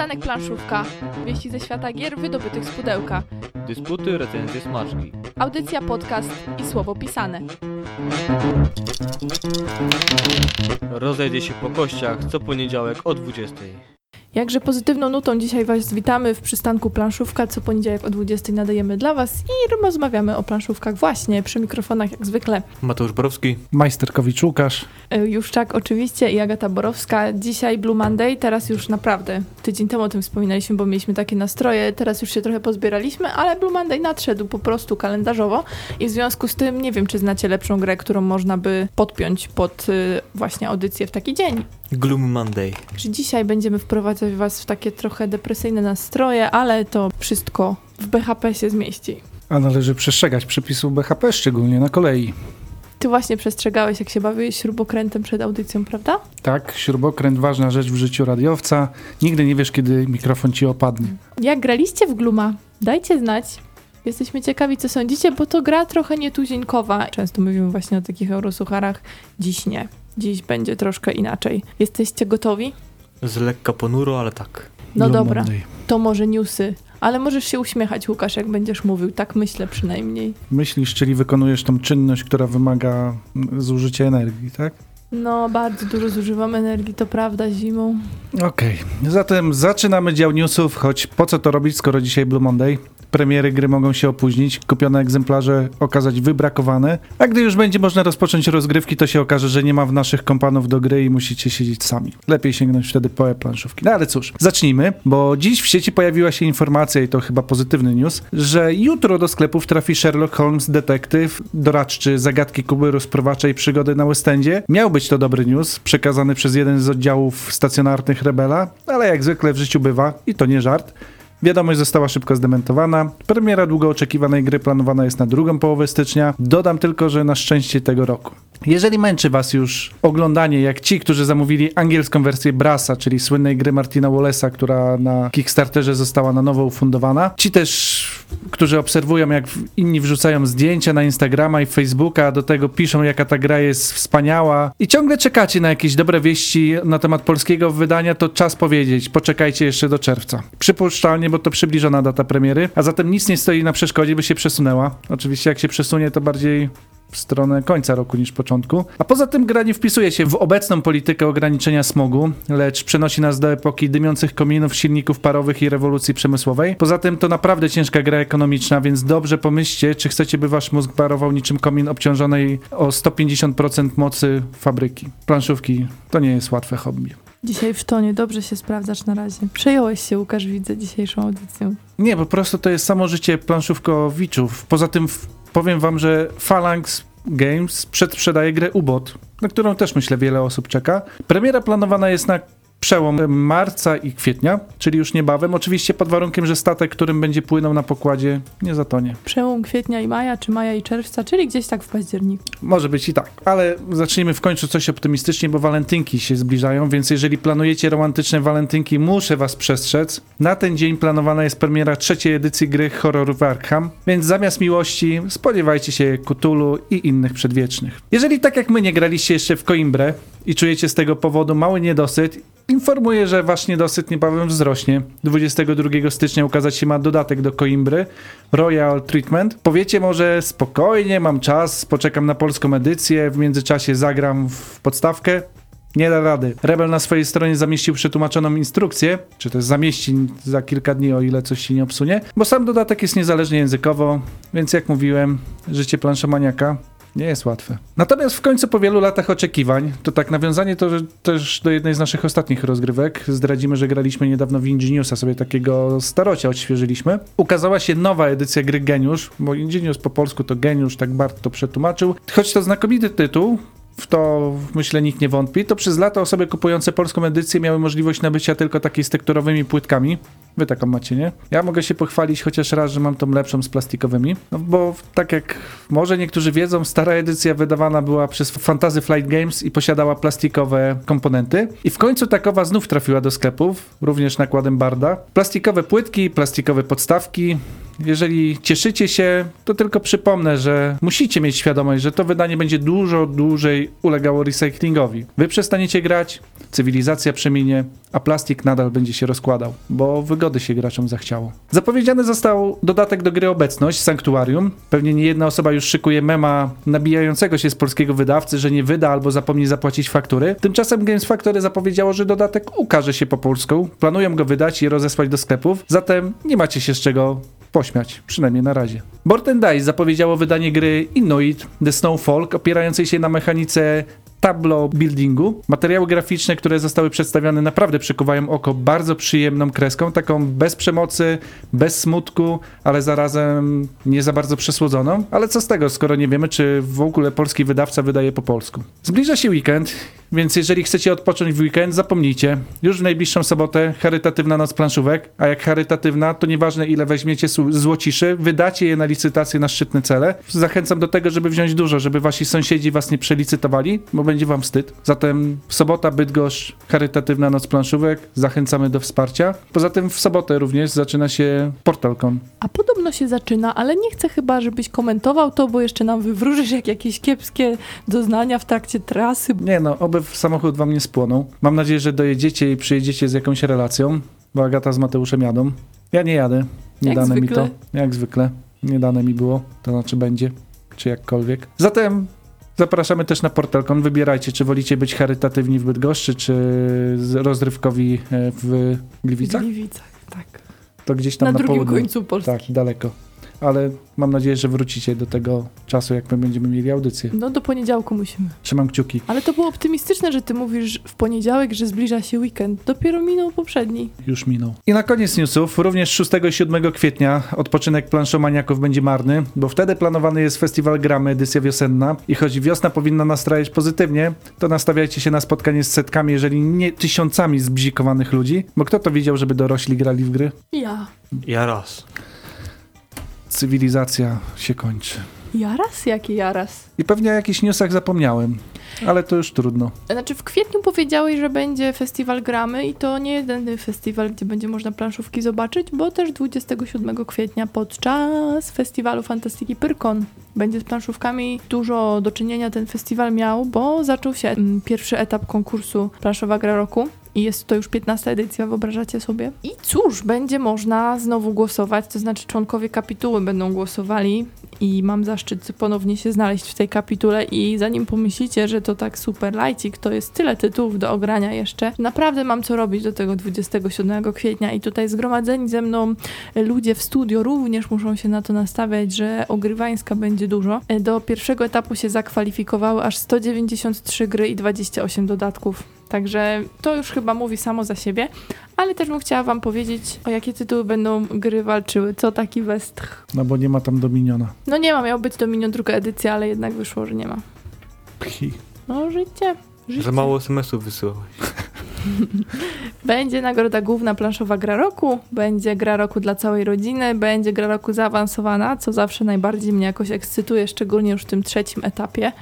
Stanek Planszówka. Wieści ze świata gier wydobytych z pudełka. Dysputy, recenzje, smaczki. Audycja, podcast i słowo pisane. Rozejdzie się po kościach co poniedziałek o 20. Jakże pozytywną nutą dzisiaj Was witamy w przystanku Planszówka. Co poniedziałek o 20 nadajemy dla Was i rozmawiamy o planszówkach właśnie przy mikrofonach jak zwykle. Mateusz Borowski, Majsterkowicz Łukasz, Juszczak oczywiście i Agata Borowska. Dzisiaj Blue Monday, teraz już naprawdę. Tydzień temu o tym wspominaliśmy, bo mieliśmy takie nastroje. Teraz już się trochę pozbieraliśmy, ale Blue Monday nadszedł po prostu kalendarzowo i w związku z tym nie wiem, czy znacie lepszą grę, którą można by podpiąć pod właśnie audycję w taki dzień. Gloom Monday. Czy dzisiaj będziemy wprowadzać Was w takie trochę depresyjne nastroje, ale to wszystko w BHP się zmieści. A należy przestrzegać przepisów BHP, szczególnie na kolei. Ty właśnie przestrzegałeś, jak się bawiłeś śrubokrętem przed audycją, prawda? Tak, śrubokręt, ważna rzecz w życiu radiowca. Nigdy nie wiesz, kiedy mikrofon ci opadnie. Jak graliście w Glooma? Dajcie znać. Jesteśmy ciekawi, co sądzicie, bo to gra trochę nietuzinkowa. Często mówimy właśnie o takich eurosucharach. Dziś nie. Dziś będzie troszkę inaczej. Jesteście gotowi? Z lekka ponuro, ale tak. No dobra, to może newsy. Ale możesz się uśmiechać, Łukasz, jak będziesz mówił. Tak myślę przynajmniej. Myślisz, czyli wykonujesz tą czynność, która wymaga zużycia energii, tak? No, bardzo dużo zużywam energii, to prawda, zimą. Okej, zatem zaczynamy dział newsów, choć po co to robić, skoro dzisiaj Blue Monday? Premiery gry mogą się opóźnić, kupione egzemplarze okazać wybrakowane, a gdy już będzie można rozpocząć rozgrywki, to się okaże, że nie ma w naszych kompanów do gry i musicie siedzieć sami. Lepiej sięgnąć wtedy po planszówki. No ale cóż, zacznijmy, bo dziś w sieci pojawiła się informacja, i to chyba pozytywny news, że jutro do sklepów trafi Sherlock Holmes, detektyw, doradczy, zagadki Kuby, rozprowacza i przygody na Westendzie. Miał być to dobry news, przekazany przez jeden z oddziałów stacjonarnych Rebela, ale jak zwykle w życiu bywa, i to nie żart. Wiadomość została szybko zdementowana. Premiera długo oczekiwanej gry planowana jest na drugą połowę stycznia. Dodam tylko, że na szczęście tego roku. Jeżeli męczy Was już oglądanie, jak ci, którzy zamówili angielską wersję Brassa, czyli słynnej gry Martina Wallace'a, która na Kickstarterze została na nowo ufundowana, ci też, którzy obserwują, jak inni wrzucają zdjęcia na Instagrama i Facebooka, a do tego piszą, jaka ta gra jest wspaniała i ciągle czekacie na jakieś dobre wieści na temat polskiego wydania, to czas powiedzieć, poczekajcie jeszcze do czerwca. Przypuszczalnie, bo to przybliżona data premiery, a zatem nic nie stoi na przeszkodzie, by się przesunęła. Oczywiście jak się przesunie, to bardziej w stronę końca roku niż początku. A poza tym gra nie wpisuje się w obecną politykę ograniczenia smogu, lecz przenosi nas do epoki dymiących kominów, silników parowych i rewolucji przemysłowej. Poza tym to naprawdę ciężka gra ekonomiczna, więc dobrze pomyślcie, czy chcecie, by wasz mózg parował niczym komin obciążonej o 150% mocy fabryki. Planszówki to nie jest łatwe hobby. Dzisiaj w sztonie, dobrze się sprawdzasz na razie. Przejąłeś się, Łukasz, widzę, dzisiejszą audycją. Nie, po prostu to jest samo życie planszówkowiczów. Poza tym powiem wam, że Phalanx Games przedsprzedaje grę UBOT, na którą też myślę wiele osób czeka. Premiera planowana jest na przełom marca i kwietnia, czyli już niebawem. Oczywiście pod warunkiem, że statek, którym będzie płynął na pokładzie, nie zatonie. Przełom kwietnia i maja, czy maja i czerwca, czyli gdzieś tak w październiku. Może być i tak, ale zacznijmy w końcu coś optymistycznie, bo walentynki się zbliżają, więc jeżeli planujecie romantyczne walentynki, muszę was przestrzec. Na ten dzień planowana jest premiera trzeciej edycji gry Horror w Arkham, więc zamiast miłości spodziewajcie się Cthulhu i innych przedwiecznych. Jeżeli tak jak my nie graliście jeszcze w Coimbrę i czujecie z tego powodu mały niedosyt, informuję, że wasz niedosyt niebawem wzrośnie. 22 stycznia ukazać się ma dodatek do Coimbry, Royal Treatment. Powiecie może spokojnie, mam czas, poczekam na polską edycję, w międzyczasie zagram w podstawkę. Nie da rady. Rebel na swojej stronie zamieścił przetłumaczoną instrukcję, czy też zamieści za kilka dni, o ile coś się nie obsunie, bo sam dodatek jest niezależny językowo, więc jak mówiłem, życie planszomaniaka nie jest łatwe. Natomiast w końcu po wielu latach oczekiwań, to tak nawiązanie to też do jednej z naszych ostatnich rozgrywek, zdradzimy, że graliśmy niedawno w Geniusa, sobie takiego starocia odświeżyliśmy. Ukazała się nowa edycja gry Genius, bo Genius po polsku to Geniusz, tak Bart to przetłumaczył. Choć to znakomity tytuł, w to myślę nikt nie wątpi, to przez lata osoby kupujące polską edycję miały możliwość nabycia tylko takiej z tekturowymi płytkami, Wy taką macie, nie? Ja mogę się pochwalić chociaż raz, że mam tą lepszą z plastikowymi, no bo tak jak może niektórzy wiedzą, stara edycja wydawana była przez Fantasy Flight Games i posiadała plastikowe komponenty. I w końcu takowa znów trafiła do sklepów, również nakładem Barda. Plastikowe płytki, plastikowe podstawki. Jeżeli cieszycie się, to tylko przypomnę, że musicie mieć świadomość, że to wydanie będzie dużo dłużej ulegało recyklingowi. Wy przestaniecie grać, cywilizacja przeminie, a plastik nadal będzie się rozkładał, bo wygody się graczom zachciało. Zapowiedziany został dodatek do gry Obecność, Sanktuarium. Pewnie nie jedna osoba już szykuje mema nabijającego się z polskiego wydawcy, że nie wyda albo zapomni zapłacić faktury. Tymczasem Games Factory zapowiedziało, że dodatek ukaże się po polsku. Planują go wydać i rozesłać do sklepów, zatem nie macie się z czego pośmiać, przynajmniej na razie. Board & Dice zapowiedziało wydanie gry Inuit The Snowfolk, opierającej się na mechanice tableau buildingu. Materiały graficzne, które zostały przedstawione, naprawdę przykuwają oko bardzo przyjemną kreską, taką bez przemocy, bez smutku, ale zarazem nie za bardzo przesłodzoną. Ale co z tego, skoro nie wiemy, czy w ogóle polski wydawca wydaje po polsku. Zbliża się weekend, więc jeżeli chcecie odpocząć w weekend, zapomnijcie. Już w najbliższą sobotę charytatywna noc planszówek, a jak charytatywna, to nieważne ile weźmiecie złociszy, wydacie je na licytację na szczytne cele. Zachęcam do tego, żeby wziąć dużo, żeby wasi sąsiedzi was nie przelicytowali, bo będzie wam wstyd. Zatem sobota, Bydgoszcz, charytatywna noc planszówek. Zachęcamy do wsparcia. Poza tym w sobotę również zaczyna się portal.com. A podobno się zaczyna, ale nie chcę chyba, żebyś komentował to, bo jeszcze nam wywróżysz jakieś kiepskie doznania w trakcie trasy. Nie no, oby samochód wam nie spłonął. Mam nadzieję, że dojedziecie i przyjedziecie z jakąś relacją, bo Agata z Mateuszem jadą. Ja nie jadę. Nie dane mi to. Jak zwykle. Nie dane mi było. To znaczy będzie. Czy jakkolwiek. Zatem zapraszamy też na portal.com. Wybierajcie, czy wolicie być charytatywni w Bydgoszczy, czy rozrywkowi w Gliwicach. W Gliwicach, tak. To gdzieś tam na drugim południu. Końcu Polski. Tak, daleko. Ale mam nadzieję, że wrócicie do tego czasu, jak my będziemy mieli audycję. No do poniedziałku musimy. Trzymam kciuki. Ale to było optymistyczne, że ty mówisz w poniedziałek, że zbliża się weekend. Dopiero minął poprzedni. Już minął. I na koniec newsów, również 6 i 7 kwietnia odpoczynek planszomaniaków będzie marny, bo wtedy planowany jest festiwal Gramy, edycja wiosenna. I choć wiosna powinna nastrajać pozytywnie, to nastawiajcie się na spotkanie z setkami, jeżeli nie tysiącami zbzikowanych ludzi. Bo kto to widział, żeby dorośli grali w gry? Ja. Ja raz. Cywilizacja się kończy. Jaras? Jaki jaras? I pewnie o jakichś newsach zapomniałem, ale to już trudno. Znaczy w kwietniu powiedziałeś, że będzie festiwal Gramy i to nie jedyny festiwal, gdzie będzie można planszówki zobaczyć, bo też 27 kwietnia podczas festiwalu fantastyki Pyrkon będzie z planszówkami. Dużo do czynienia ten festiwal miał, bo zaczął się pierwszy etap konkursu Planszowa Gra Roku. I jest to już 15 edycja, wyobrażacie sobie? I cóż, będzie można znowu głosować, to znaczy członkowie kapituły będą głosowali i mam zaszczyt ponownie się znaleźć w tej kapitule i zanim pomyślicie, że to tak super lajcik, to jest tyle tytułów do ogrania jeszcze. Naprawdę mam co robić do tego 27 kwietnia i tutaj zgromadzeni ze mną ludzie w studio również muszą się na to nastawiać, że ogrywańska będzie dużo. Do pierwszego etapu się zakwalifikowały aż 193 gry i 28 dodatków. Także to już chyba mówi samo za siebie, ale też bym chciała wam powiedzieć, o jakie tytuły będą gry walczyły. Co taki westch? No bo nie ma tam Dominiona. No nie ma, miał być Dominion druga edycja, ale jednak wyszło, że nie ma. Pchi. No życie. Za mało SMS-ów wysyłałeś. Będzie nagroda główna Planszowa Gra Roku, będzie Gra Roku dla całej rodziny, będzie Gra Roku zaawansowana, co zawsze najbardziej mnie jakoś ekscytuje, szczególnie już w tym trzecim etapie.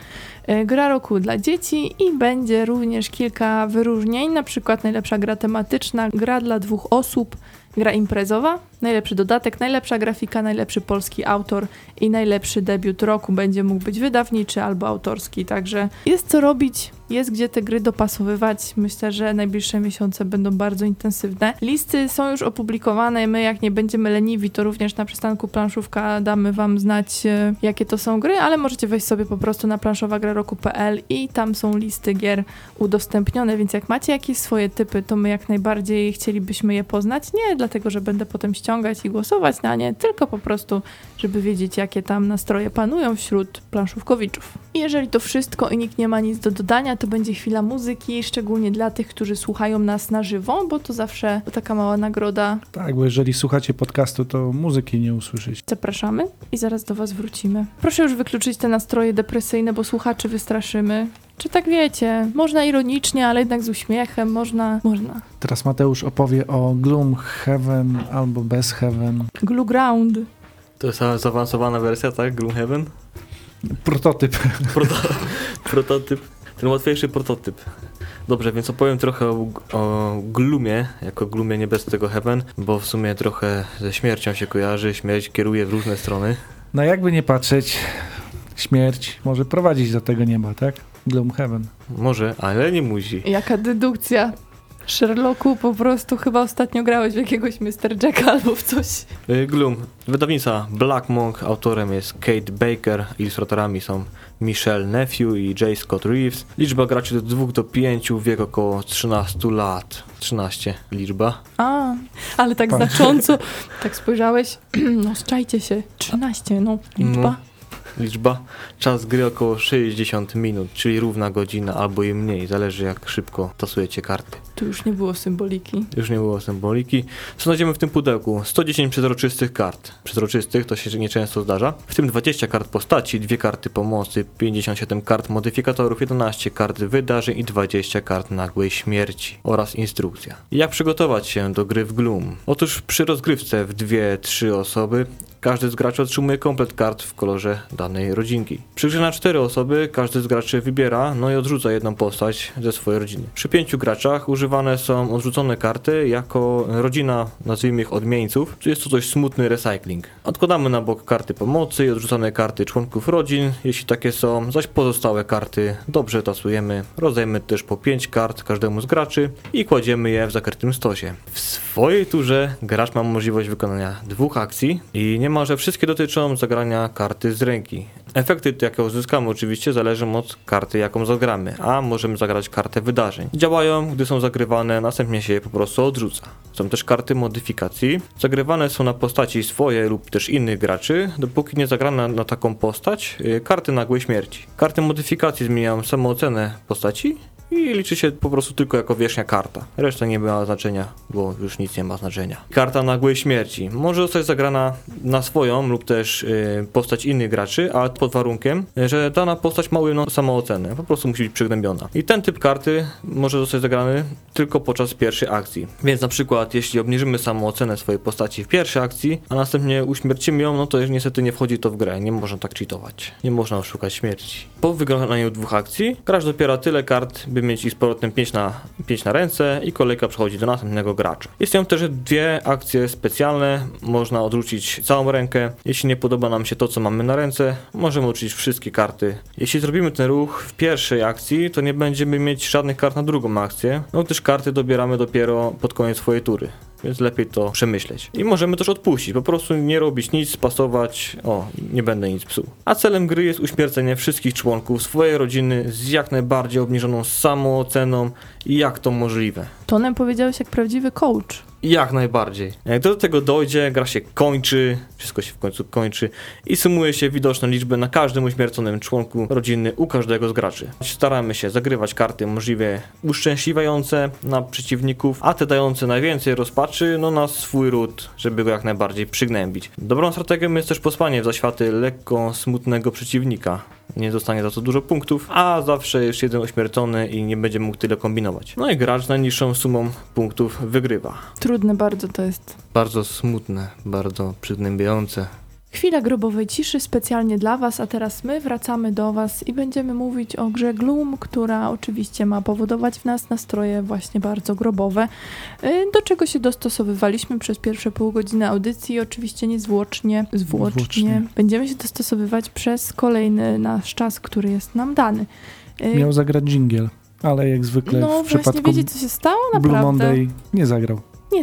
Gra Roku dla dzieci i będzie również kilka wyróżnień, na przykład najlepsza gra tematyczna, gra dla dwóch osób, gra imprezowa, najlepszy dodatek, najlepsza grafika, najlepszy polski autor i najlepszy debiut roku. Będzie mógł być wydawniczy albo autorski, także jest co robić, jest gdzie te gry dopasowywać. Myślę, że najbliższe miesiące będą bardzo intensywne. Listy są już opublikowane, my jak nie będziemy leniwi, to również na przystanku Planszówka damy wam znać, jakie to są gry, ale możecie wejść sobie po prostu na planszowagraroku.pl i tam są listy gier udostępnione, więc jak macie jakieś swoje typy, to my jak najbardziej chcielibyśmy je poznać. Nie dlatego, że będę potem ściągać i głosować na nie, tylko po prostu, żeby wiedzieć, jakie tam nastroje panują wśród planszówkowiczów. I jeżeli to wszystko i nikt nie ma nic do dodania, to będzie chwila muzyki, szczególnie dla tych, którzy słuchają nas na żywo, bo to zawsze taka mała nagroda. Tak, bo jeżeli słuchacie podcastu, to muzyki nie usłyszycie. Zapraszamy i zaraz do was wrócimy. Proszę już wykluczyć te nastroje depresyjne, bo słuchaczy wystraszymy. Czy tak wiecie, można ironicznie, ale jednak z uśmiechem, można. Teraz Mateusz opowie o Gloomhaven albo Bezhaven. Gloomground. To jest zaawansowana wersja, tak? Gloomhaven? Prototyp. Ten łatwiejszy prototyp. Dobrze, więc opowiem trochę o Gloomie, jako Gloomie nie bez tego Heaven, bo w sumie trochę ze śmiercią się kojarzy, śmierć kieruje w różne strony. No jakby nie patrzeć, śmierć może prowadzić do tego nieba, tak? Gloomhaven. Może, ale nie musi. Jaka dedukcja. Sherlocku, po prostu chyba ostatnio grałeś w jakiegoś Mr. Jacka albo w coś. Gloom. Wydawnica Black Moon, autorem jest Kate Baker, ilustratorami są Michelle Nephew i J. Scott Reeves. Liczba graczy od 2 do 5, wiek około 13 lat. 13 liczba. A, ale tak pan znacząco, tak spojrzałeś, no czajcie się, 13, no liczba. Liczba. Czas gry około 60 minut, czyli równa godzina albo i mniej, zależy jak szybko tasujecie karty. Tu już nie było symboliki. Co znajdziemy w tym pudełku? 110 przezroczystych kart. Przezroczystych, to się nieczęsto zdarza. W tym 20 kart postaci, 2 karty pomocy, 57 kart modyfikatorów, 11 kart wydarzeń i 20 kart nagłej śmierci oraz instrukcja. Jak przygotować się do gry w Gloom? Otóż przy rozgrywce w 2-3 osoby każdy z graczy otrzymuje komplet kart w kolorze danej rodzinki. Przy grze na 4 osoby każdy z graczy wybiera, no i odrzuca jedną postać ze swojej rodziny. Przy 5 graczach używane są odrzucone karty jako rodzina, nazwijmy ich odmieńców, czyli jest to dość smutny recycling. Odkładamy na bok karty pomocy i odrzucone karty członków rodzin, jeśli takie są, zaś pozostałe karty dobrze tasujemy. Rozdajemy też po 5 kart każdemu z graczy i kładziemy je w zakrytym stosie. W swojej turze gracz ma możliwość wykonania 2 akcji i niemalże wszystkie dotyczą zagrania karty z ręki. Efekty, jakie uzyskamy oczywiście, zależą od karty, jaką zagramy, a możemy zagrać kartę wydarzeń. Działają, gdy są zagrywane, następnie się je po prostu odrzuca. Są też karty modyfikacji. Zagrywane są na postaci swoje lub też innych graczy, dopóki nie zagrana na taką postać karty nagłej śmierci. Karty modyfikacji zmieniają samoocenę postaci i liczy się po prostu tylko jako wierzchnia karta. Reszta nie ma znaczenia, bo już nic nie ma znaczenia. Karta nagłej śmierci może zostać zagrana na swoją lub też postać innych graczy, ale pod warunkiem, że dana postać ma ujemną samoocenę. Po prostu musi być przygnębiona. I ten typ karty może zostać zagrany tylko podczas pierwszej akcji. Więc na przykład jeśli obniżymy samoocenę swojej postaci w pierwszej akcji, a następnie uśmiercimy ją, no to już niestety nie wchodzi to w grę. Nie można tak cheatować. Nie można oszukać śmierci. Po wygraniu 2 akcji gracz dopiera tyle kart, by mieć ich z powrotem 5 na ręce i kolejka przechodzi do następnego gracza. Istnieją też 2 akcje specjalne, można odrzucić całą rękę. Jeśli nie podoba nam się to, co mamy na ręce, możemy odrzucić wszystkie karty. Jeśli zrobimy ten ruch w pierwszej akcji, to nie będziemy mieć żadnych kart na drugą akcję, no gdyż karty dobieramy dopiero pod koniec swojej tury. Więc lepiej to przemyśleć. I możemy też odpuścić, po prostu nie robić nic, spasować, nie będę nic psuł. A celem gry jest uśmiercenie wszystkich członków swojej rodziny z jak najbardziej obniżoną samooceną i jak to możliwe. Tonem powiedziałeś jak prawdziwy coach. Jak najbardziej. Jak do tego dojdzie, gra się kończy, wszystko się w końcu kończy i sumuje się widoczną liczbę na każdym uśmierconym członku rodziny u każdego z graczy. Staramy się zagrywać karty możliwie uszczęśliwiające na przeciwników, a te dające najwięcej rozpaczy na swój ród, żeby go jak najbardziej przygnębić. Dobrą strategią jest też posłanie w zaświaty lekko smutnego przeciwnika. Nie dostanie za to dużo punktów, a zawsze jest jeden ośmiercony i nie będzie mógł tyle kombinować. No i gracz z najniższą sumą punktów wygrywa. Trudne bardzo to jest. Bardzo smutne, bardzo przygnębiające. Chwila grobowej ciszy specjalnie dla Was, a teraz my wracamy do Was i będziemy mówić o grze Gloom, która oczywiście ma powodować w nas nastroje właśnie bardzo grobowe, do czego się dostosowywaliśmy przez pierwsze pół godziny audycji i oczywiście niezwłocznie będziemy się dostosowywać przez kolejny nasz czas, który jest nam dany. Miał zagrać dżingiel, ale jak zwykle w przypadku właśnie wiecie co się stało? Naprawdę. Blue Monday nie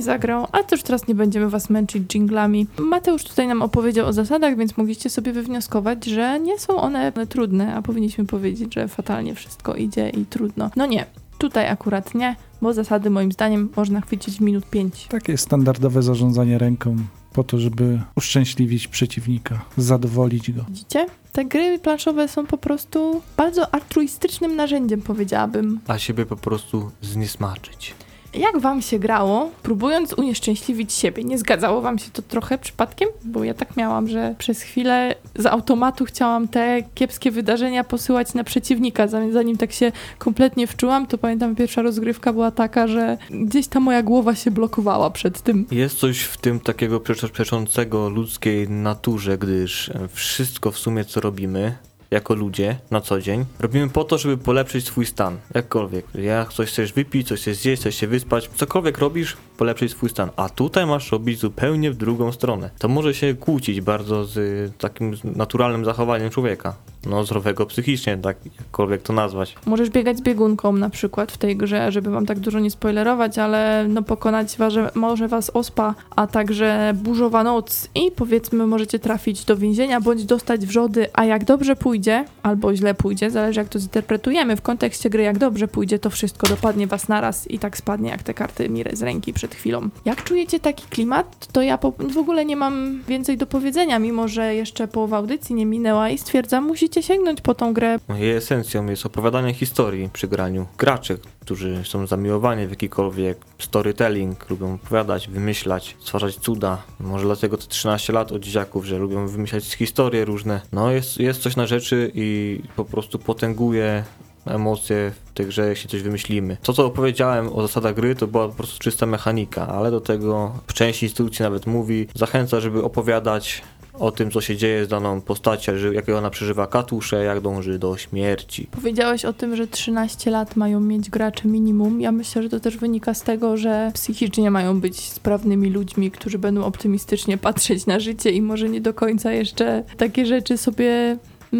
zagrał, a to już teraz nie będziemy was męczyć dżinglami. Mateusz tutaj nam opowiedział o zasadach, więc mogliście sobie wywnioskować, że nie są one trudne, a powinniśmy powiedzieć, że fatalnie wszystko idzie i trudno. No nie, tutaj akurat nie, bo zasady moim zdaniem można chwycić w minut 5. Takie standardowe zarządzanie ręką po to, żeby uszczęśliwić przeciwnika, zadowolić go. Widzicie? Te gry planszowe są po prostu bardzo altruistycznym narzędziem, powiedziałabym. A siebie po prostu zniesmaczyć. Jak wam się grało, próbując unieszczęśliwić siebie? Nie zgadzało wam się to trochę przypadkiem? Bo ja tak miałam, że przez chwilę z automatu chciałam te kiepskie wydarzenia posyłać na przeciwnika. Zanim tak się kompletnie wczułam, to pamiętam, pierwsza rozgrywka była taka, że gdzieś ta moja głowa się blokowała przed tym. Jest coś w tym takiego przeczącego ludzkiej naturze, gdyż wszystko w sumie, co robimy jako ludzie na co dzień, robimy po to, żeby polepszyć swój stan, jakkolwiek. Jak coś chcesz wypić, coś chcesz zjeść, coś się wyspać, cokolwiek robisz, polepszyć swój stan. A tutaj masz robić zupełnie w drugą stronę. To może się kłócić bardzo z takim naturalnym zachowaniem człowieka. No, zdrowego psychicznie, tak jakkolwiek to nazwać. Możesz biegać z biegunką na przykład w tej grze, żeby wam tak dużo nie spoilerować, ale no pokonać może was ospa, a także burzowa noc i powiedzmy możecie trafić do więzienia bądź dostać wrzody, a jak dobrze pójdzie, albo źle pójdzie, zależy jak to zinterpretujemy w kontekście gry, jak dobrze pójdzie, to wszystko dopadnie was naraz i tak spadnie jak te karty mi z ręki przed chwilą. Jak czujecie taki klimat, to ja w ogóle nie mam więcej do powiedzenia, mimo że jeszcze połowa audycji nie minęła i stwierdzam, musicie sięgnąć po tą grę. Jej esencją jest opowiadanie historii przy graniu. Gracze, którzy są zamiłowani w jakikolwiek storytelling, lubią opowiadać, wymyślać, stwarzać cuda. Może dlatego te 13 lat od dzieciaków, że lubią wymyślać historie różne. No jest coś na rzeczy i po prostu potęguje emocje w tej grze, jeśli coś wymyślimy. To, co opowiedziałem o zasadach gry, to była po prostu czysta mechanika, ale do tego w części instrukcji nawet mówi, zachęca, żeby opowiadać o tym, co się dzieje z daną postacią, jakiego ona przeżywa katusze, jak dąży do śmierci. Powiedziałeś o tym, że 13 lat mają mieć gracze minimum. Ja myślę, że to też wynika z tego, że psychicznie mają być sprawnymi ludźmi, którzy będą optymistycznie patrzeć na życie i może nie do końca jeszcze takie rzeczy sobie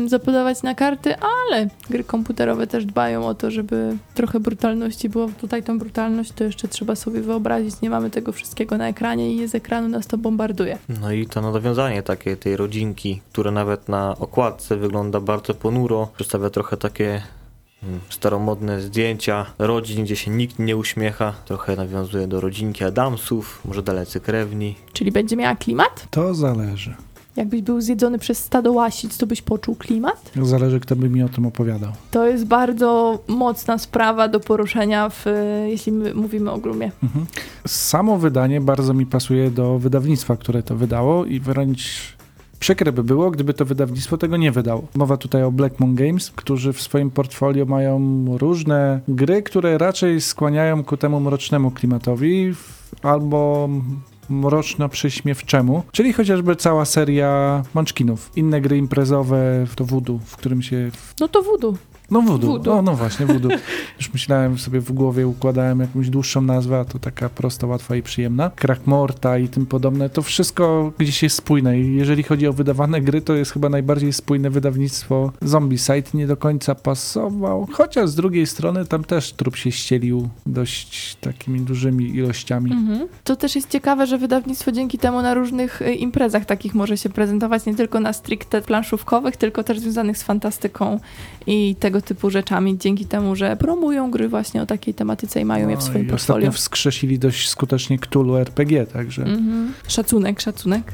zapodawać na karty, ale gry komputerowe też dbają o to, żeby trochę brutalności było. Tutaj tą brutalność to jeszcze trzeba sobie wyobrazić, nie mamy tego wszystkiego na ekranie i z ekranu nas to bombarduje. No i to nawiązanie takiej tej rodzinki, która nawet na okładce wygląda bardzo ponuro, przedstawia trochę takie staromodne zdjęcia rodzin, gdzie się nikt nie uśmiecha. Trochę nawiązuje do rodzinki Adamsów, może dalecy krewni. Czyli będzie miała klimat? To zależy. Jakbyś był zjedzony przez stado łasic, to byś poczuł klimat? Zależy, kto by mi o tym opowiadał. To jest bardzo mocna sprawa do poruszenia, jeśli mówimy o glumie. Mhm. Samo wydanie bardzo mi pasuje do wydawnictwa, które to wydało i wręcz przykre by było, gdyby to wydawnictwo tego nie wydało. Mowa tutaj o Black Moon Games, którzy w swoim portfolio mają różne gry, które raczej skłaniają ku temu mrocznemu klimatowi albo mroczno-przyśmiewczemu, czyli chociażby cała seria Munchkinów. Inne gry imprezowe, to Voodoo, w którym się... No to Voodoo. No Voodoo. No właśnie, Voodoo. Już myślałem sobie w głowie, układałem jakąś dłuższą nazwę, a to taka prosta, łatwa i przyjemna. Krak Morta i tym podobne, to wszystko gdzieś jest spójne i jeżeli chodzi o wydawane gry, to jest chyba najbardziej spójne wydawnictwo. Zombicide nie do końca pasował, chociaż z drugiej strony tam też trup się ścielił dość takimi dużymi ilościami. Mhm. To też jest ciekawe, że wydawnictwo dzięki temu na różnych imprezach takich może się prezentować, nie tylko na stricte planszówkowych, tylko też związanych z fantastyką i tego typu rzeczami, dzięki temu, że promują gry właśnie o takiej tematyce i mają je w swoim portfolio. Ostatnio wskrzesili dość skutecznie Cthulhu RPG, także... Mm-hmm. Szacunek.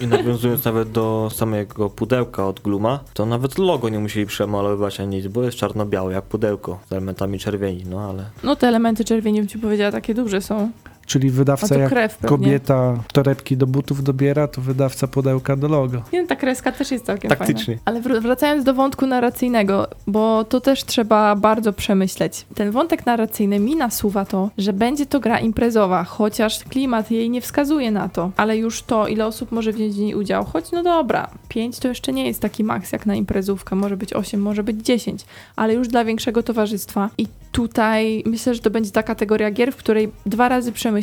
I nawiązując nawet do samego pudełka od Gluma, to nawet logo nie musieli przemalowywać ani nic, bo jest czarno-białe jak pudełko z elementami czerwieni, no ale... No te elementy czerwieni, bym ci powiedziała, takie duże są. Czyli wydawca jak kobieta torebki do butów dobiera, to wydawca pudełka do logo. Nie, ta kreska też jest całkiem taktycznie fajna. Ale wracając do wątku narracyjnego, bo to też trzeba bardzo przemyśleć. Ten wątek narracyjny mi nasuwa to, że będzie to gra imprezowa, chociaż klimat jej nie wskazuje na to. Ale już to, ile osób może wziąć w niej udział, choć no dobra, 5 to jeszcze nie jest taki maks jak na imprezówkę, może być 8, może być 10, ale już dla większego towarzystwa. I tutaj myślę, że to będzie ta kategoria gier, w której 2 razy przemyślimy,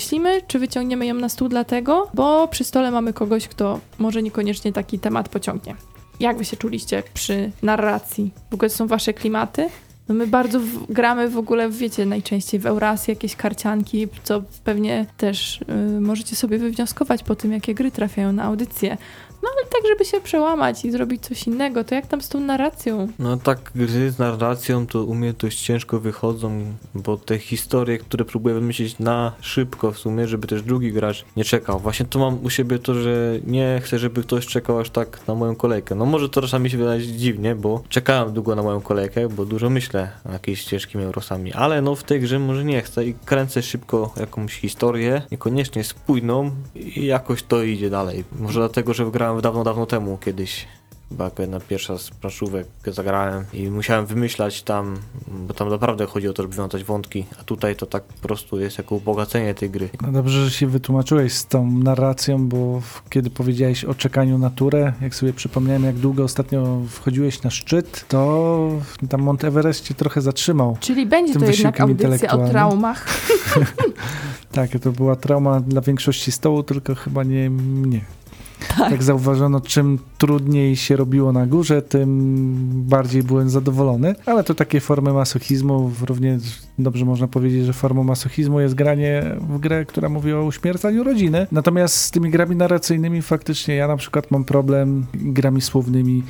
czy wyciągniemy ją na stół dlatego, bo przy stole mamy kogoś, kto może niekoniecznie taki temat pociągnie. Jak wy się czuliście przy narracji? W ogóle są wasze klimaty? No my bardzo gramy w ogóle, wiecie, najczęściej w Eurasy, jakieś karcianki, co pewnie też możecie sobie wywnioskować po tym, jakie gry trafiają na audycję. No No ale tak, żeby się przełamać i zrobić coś innego, to jak tam z tą narracją? No tak, gry z narracją to u mnie dość ciężko wychodzą, bo te historie, które próbuję wymyślić na szybko w sumie, żeby też drugi gracz nie czekał. Właśnie to mam u siebie to, że nie chcę, żeby ktoś czekał aż tak na moją kolejkę. No może to czasami się wydać dziwnie, bo czekałem długo na moją kolejkę, bo dużo myślę o jakiejś ścieżki Eurosami, ale no w tej grze może nie chcę i kręcę szybko jakąś historię, niekoniecznie spójną i jakoś to idzie dalej. Może dlatego, że grałem dawno temu kiedyś. Chyba jedna pierwsza z planszówek zagrałem i musiałem wymyślać tam, bo tam naprawdę chodzi o to, żeby wywiązać wątki, a tutaj to tak po prostu jest jako ubogacenie tej gry. No dobrze, że się wytłumaczyłeś z tą narracją, bo kiedy powiedziałeś o czekaniu na turę, jak sobie przypomniałem, jak długo ostatnio wchodziłeś na szczyt, to tam Mount Everest cię trochę zatrzymał. Czyli będzie to jednak audycja o traumach. Tak, to była trauma dla większości stołu, tylko chyba nie mnie. Tak. Tak zauważono, czym trudniej się robiło na górze, tym bardziej byłem zadowolony, ale to takie formy masochizmu, również dobrze można powiedzieć, że formą masochizmu jest granie w grę, która mówi o uśmiercaniu rodziny. Natomiast z tymi grami narracyjnymi faktycznie ja na przykład mam problem grami słownymi.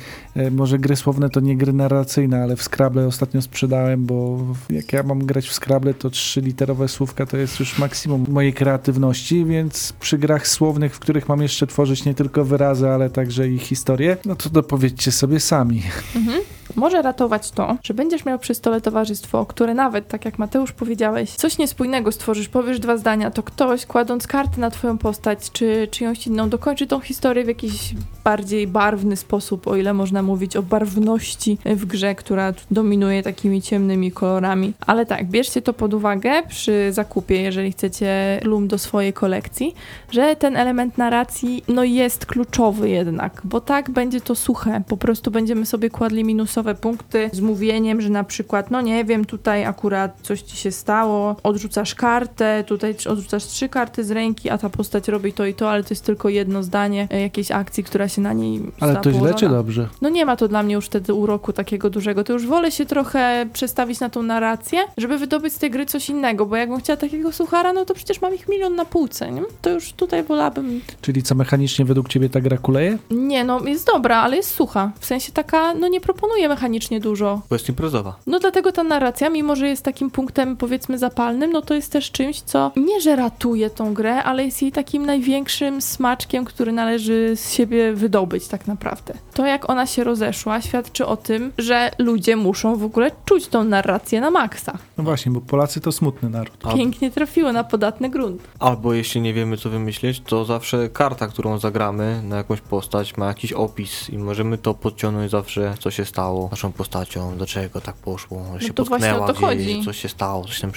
Może gry słowne to nie gry narracyjne, ale w Scrabble ostatnio sprzedałem, bo jak ja mam grać w Scrabble, to 3-literowe słówka to jest już maksimum mojej kreatywności, więc przy grach słownych, w których mam jeszcze tworzyć nie tylko wyrazy, ale także i historię, no to dopowiedzcie sobie sami. Mhm. Może ratować to, że będziesz miał przy stole towarzystwo, które nawet, tak jak Mateusz powiedziałeś, coś niespójnego stworzysz, powiesz 2 zdania, to ktoś, kładąc karty na twoją postać, czy czyjąś inną, dokończy tą historię w jakiś bardziej barwny sposób, o ile można mówić o barwności w grze, która dominuje takimi ciemnymi kolorami. Ale tak, bierzcie to pod uwagę przy zakupie, jeżeli chcecie lum do swojej kolekcji, że ten element narracji, no jest kluczowy jednak, bo tak będzie to suche, po prostu będziemy sobie kładli minusowe punkty z mówieniem, że na przykład, no nie wiem, tutaj akurat coś ci się stało, odrzucasz kartę, tutaj odrzucasz 3 karty z ręki, a ta postać robi to i to, ale to jest tylko jedno zdanie jakiejś akcji, która się na niej stała. Ale to źle czy dobrze? No nie ma to dla mnie już wtedy uroku takiego dużego, to już wolę się trochę przestawić na tą narrację, żeby wydobyć z tej gry coś innego, bo jakbym chciała takiego suchara, no to przecież mam ich milion na półce, nie? To już tutaj wolałabym. Czyli co, mechanicznie według ciebie ta gra kuleje? Nie, no jest dobra, ale jest sucha, w sensie taka, no nie proponuje mechanicznie dużo. Bo jest imprezowa. No dlatego ta narracja, mimo że jest takim punktem powiedzmy zapalnym, no to jest też czymś, co nie, że ratuje tą grę, ale jest jej takim największym smaczkiem, który należy z siebie wydobyć tak naprawdę. To jak ona się rozeszła świadczy o tym, że ludzie muszą w ogóle czuć tą narrację na maksa. No właśnie, bo Polacy to smutny naród. Pięknie trafiło na podatny grunt. Albo jeśli nie wiemy co wymyślić, to zawsze karta, którą zagramy na jakąś postać ma jakiś opis i możemy to podciągnąć zawsze, co się stało naszą postacią, do czego tak poszło, że no się potknęła, to gdzieś, coś się stało, coś tam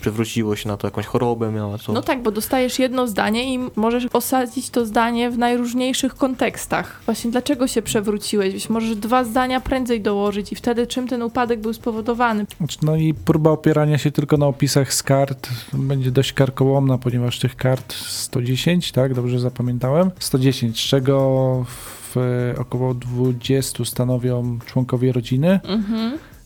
przewróciło się na to, jakąś chorobę miała, co? No tak, bo dostajesz jedno zdanie i możesz osadzić to zdanie w najróżniejszych kontekstach. Właśnie dlaczego się przewróciłeś? Możesz 2 zdania prędzej dołożyć i wtedy czym ten upadek był spowodowany. No i próba opierania się tylko na opisach z kart będzie dość karkołomna, ponieważ tych kart 110, tak? Dobrze zapamiętałem? 110, z czego około 20 stanowią członkowie rodziny,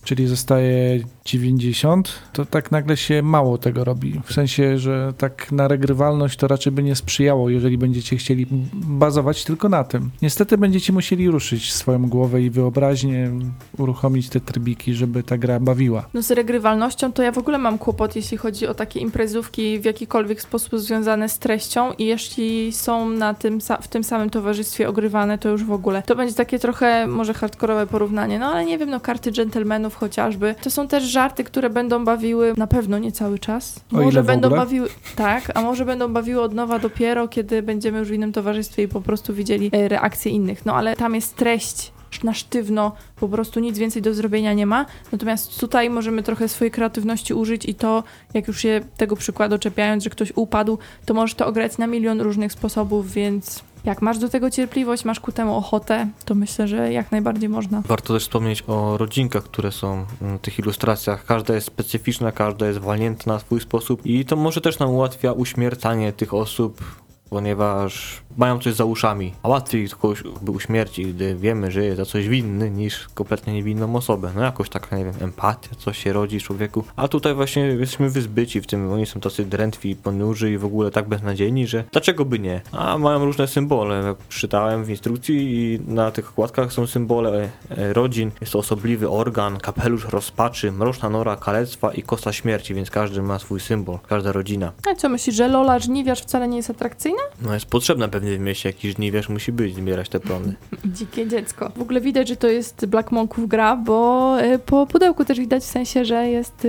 czyli zostaje 90, to tak nagle się mało tego robi. W sensie, że tak na regrywalność to raczej by nie sprzyjało, jeżeli będziecie chcieli bazować tylko na tym. Niestety będziecie musieli ruszyć swoją głowę i wyobraźnię, uruchomić te trybiki, żeby ta gra bawiła. No z regrywalnością to ja w ogóle mam kłopot, jeśli chodzi o takie imprezówki w jakikolwiek sposób związane z treścią i jeśli są na tym w tym samym towarzystwie ogrywane, to już w ogóle. To będzie takie trochę może hardkorowe porównanie, no ale nie wiem, no karty dżentelmenów chociażby. To są też żarty, które będą bawiły na pewno nie cały czas. Może będą bawiły, tak, a może będą bawiły od nowa dopiero, kiedy będziemy już w innym towarzystwie i po prostu widzieli reakcje innych. No ale tam jest treść na sztywno, po prostu nic więcej do zrobienia nie ma. Natomiast tutaj możemy trochę swojej kreatywności użyć i to, jak już się tego przykładu czepiając, że ktoś upadł, to możesz to ograć na milion różnych sposobów, więc jak masz do tego cierpliwość, masz ku temu ochotę, to myślę, że jak najbardziej można. Warto też wspomnieć o rodzinkach, które są w tych ilustracjach. Każda jest specyficzna, każda jest walnięta na swój sposób i to może też nam ułatwia uśmiercanie tych osób, ponieważ mają coś za uszami, a łatwiej kogoś by uśmiercić, gdy wiemy, że jest za coś winny, niż kompletnie niewinną osobę. No jakoś taka, nie wiem, empatia, co się rodzi w człowieku, a tutaj właśnie jesteśmy wyzbyci w tym, oni są tacy drętwi, ponurzy i w ogóle tak beznadziejni, że dlaczego by nie? A mają różne symbole, jak czytałem w instrukcji i na tych okładkach są symbole rodzin, jest to osobliwy organ, kapelusz rozpaczy, mroczna nora kalectwa i kosta śmierci, więc każdy ma swój symbol, każda rodzina. A co myślisz, że Lola żniwiarz wcale nie jest atrakcyjna? No jest potrzebna pewnie w mieście, jakiś żniwiarz musi być, zbierać te plony. Dzikie dziecko. W ogóle widać, że to jest Black Monków gra, bo po pudełku też widać w sensie, że jest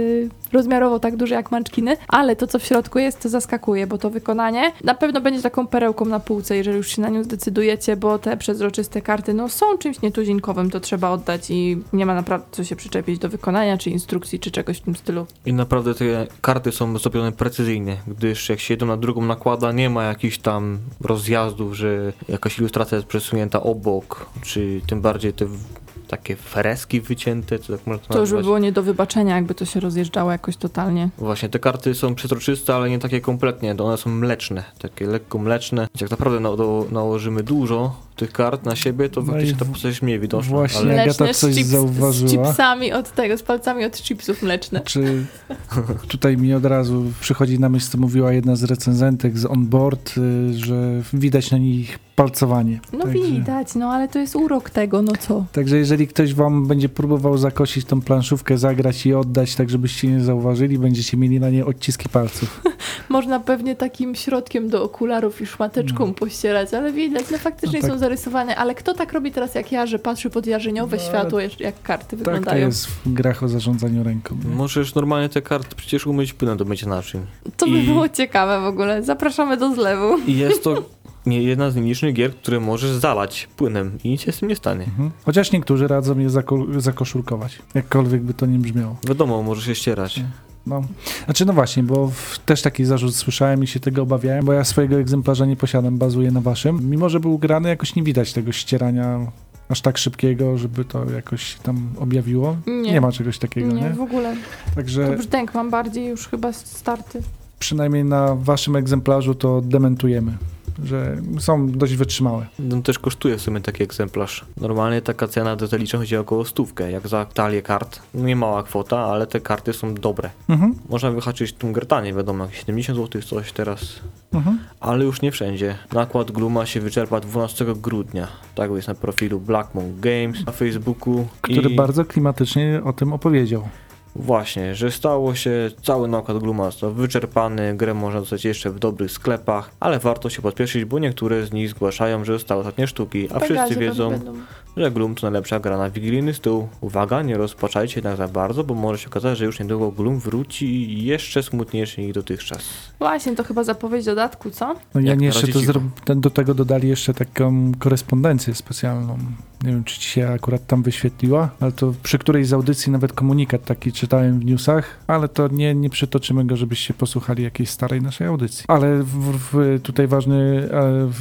rozmiarowo tak duże jak Munchkiny, ale to co w środku jest, to zaskakuje, bo to wykonanie na pewno będzie taką perełką na półce, jeżeli już się na nią zdecydujecie, bo te przezroczyste karty no są czymś nietuzinkowym, to trzeba oddać i nie ma naprawdę co się przyczepić do wykonania, czy instrukcji, czy czegoś w tym stylu. I naprawdę te karty są zrobione precyzyjnie, gdyż jak się jedną na drugą nakłada, nie ma jakichś tam rozjazdów, że jakaś ilustracja jest przesunięta obok, czy tym bardziej te takie freski wycięte, co tak można to nazwać. To już było nie do wybaczenia, jakby to się rozjeżdżało jakoś totalnie. Właśnie, te karty są przezroczyste, ale nie takie kompletnie, one są mleczne, takie lekko mleczne. Jak naprawdę nałożymy dużo tych kart na siebie, to faktycznie to coś mniej widoczne. Właśnie, ale Agata coś zauważyła. Z chipsami od tego, z palcami od chipsów mleczne. Czy tutaj mi od razu przychodzi na myśl, co mówiła jedna z recenzentek z Onboard, że widać na nich palcowanie. No także widać, no ale to jest urok tego, no co. Także jeżeli ktoś wam będzie próbował zakosić tą planszówkę, zagrać i oddać, tak żebyście nie zauważyli, będziecie mieli na niej odciski palców. Można pewnie takim środkiem do okularów i szmateczką pościerać, ale widać, no faktycznie no tak są zarysowane, ale kto tak robi teraz jak ja, że patrzy pod jarzeniowe światło, jak karty tak wyglądają? Tak to jest w grach o zarządzaniu ręką. Nie? Możesz normalnie te karty przecież umyć płynem do mycia naczyń. To by było ciekawe w ogóle. Zapraszamy do zlewu. I jest to jedna z nielicznych gier, które możesz zalać płynem i nic się z tym nie stanie. Mhm. Chociaż niektórzy radzą je zakoszulkować, jakkolwiek by to nie brzmiało. Wiadomo, może się ścierać. No. Znaczy no właśnie, bo też taki zarzut słyszałem i się tego obawiałem, bo ja swojego egzemplarza nie posiadam, bazuję na waszym. Mimo że był grany, jakoś nie widać tego ścierania aż tak szybkiego, żeby to jakoś tam objawiło. Nie ma czegoś takiego, nie? W ogóle. Także to brzdęk mam bardziej już chyba starty. Przynajmniej na waszym egzemplarzu to dementujemy, że są dość wytrzymałe. No też kosztuje w sumie taki egzemplarz. Normalnie taka cena do detaliczna chodzi około 100, jak za talię kart. Nie mała kwota, ale te karty są dobre. Mhm. Można wyhaczyć tą grę tanie, wiadomo, 70 zł coś teraz. Mhm. Ale już nie wszędzie. Nakład Glooma się wyczerpa 12 grudnia. Tak jest na profilu Black Moon Games na Facebooku. Który bardzo klimatycznie o tym opowiedział. Właśnie, że stało się cały nakład Glooma wyczerpany, grę można dostać jeszcze w dobrych sklepach, ale warto się pospieszyć, bo niektóre z nich zgłaszają, że zostały ostatnie sztuki, a wszyscy wiedzą, że Gloom to najlepsza gra na wigilijny stół. Uwaga, nie rozpaczajcie jednak za bardzo, bo może się okazać, że już niedługo Gloom wróci jeszcze smutniejszy niż dotychczas. Właśnie, to chyba zapowiedź dodatku, co? No i oni jeszcze do tego dodali jeszcze taką korespondencję specjalną. Nie wiem, czy ci się akurat tam wyświetliła, ale to przy którejś z audycji nawet komunikat taki czytałem w newsach, ale to nie przytoczymy go, żebyście posłuchali jakiejś starej naszej audycji. Ale tutaj ważny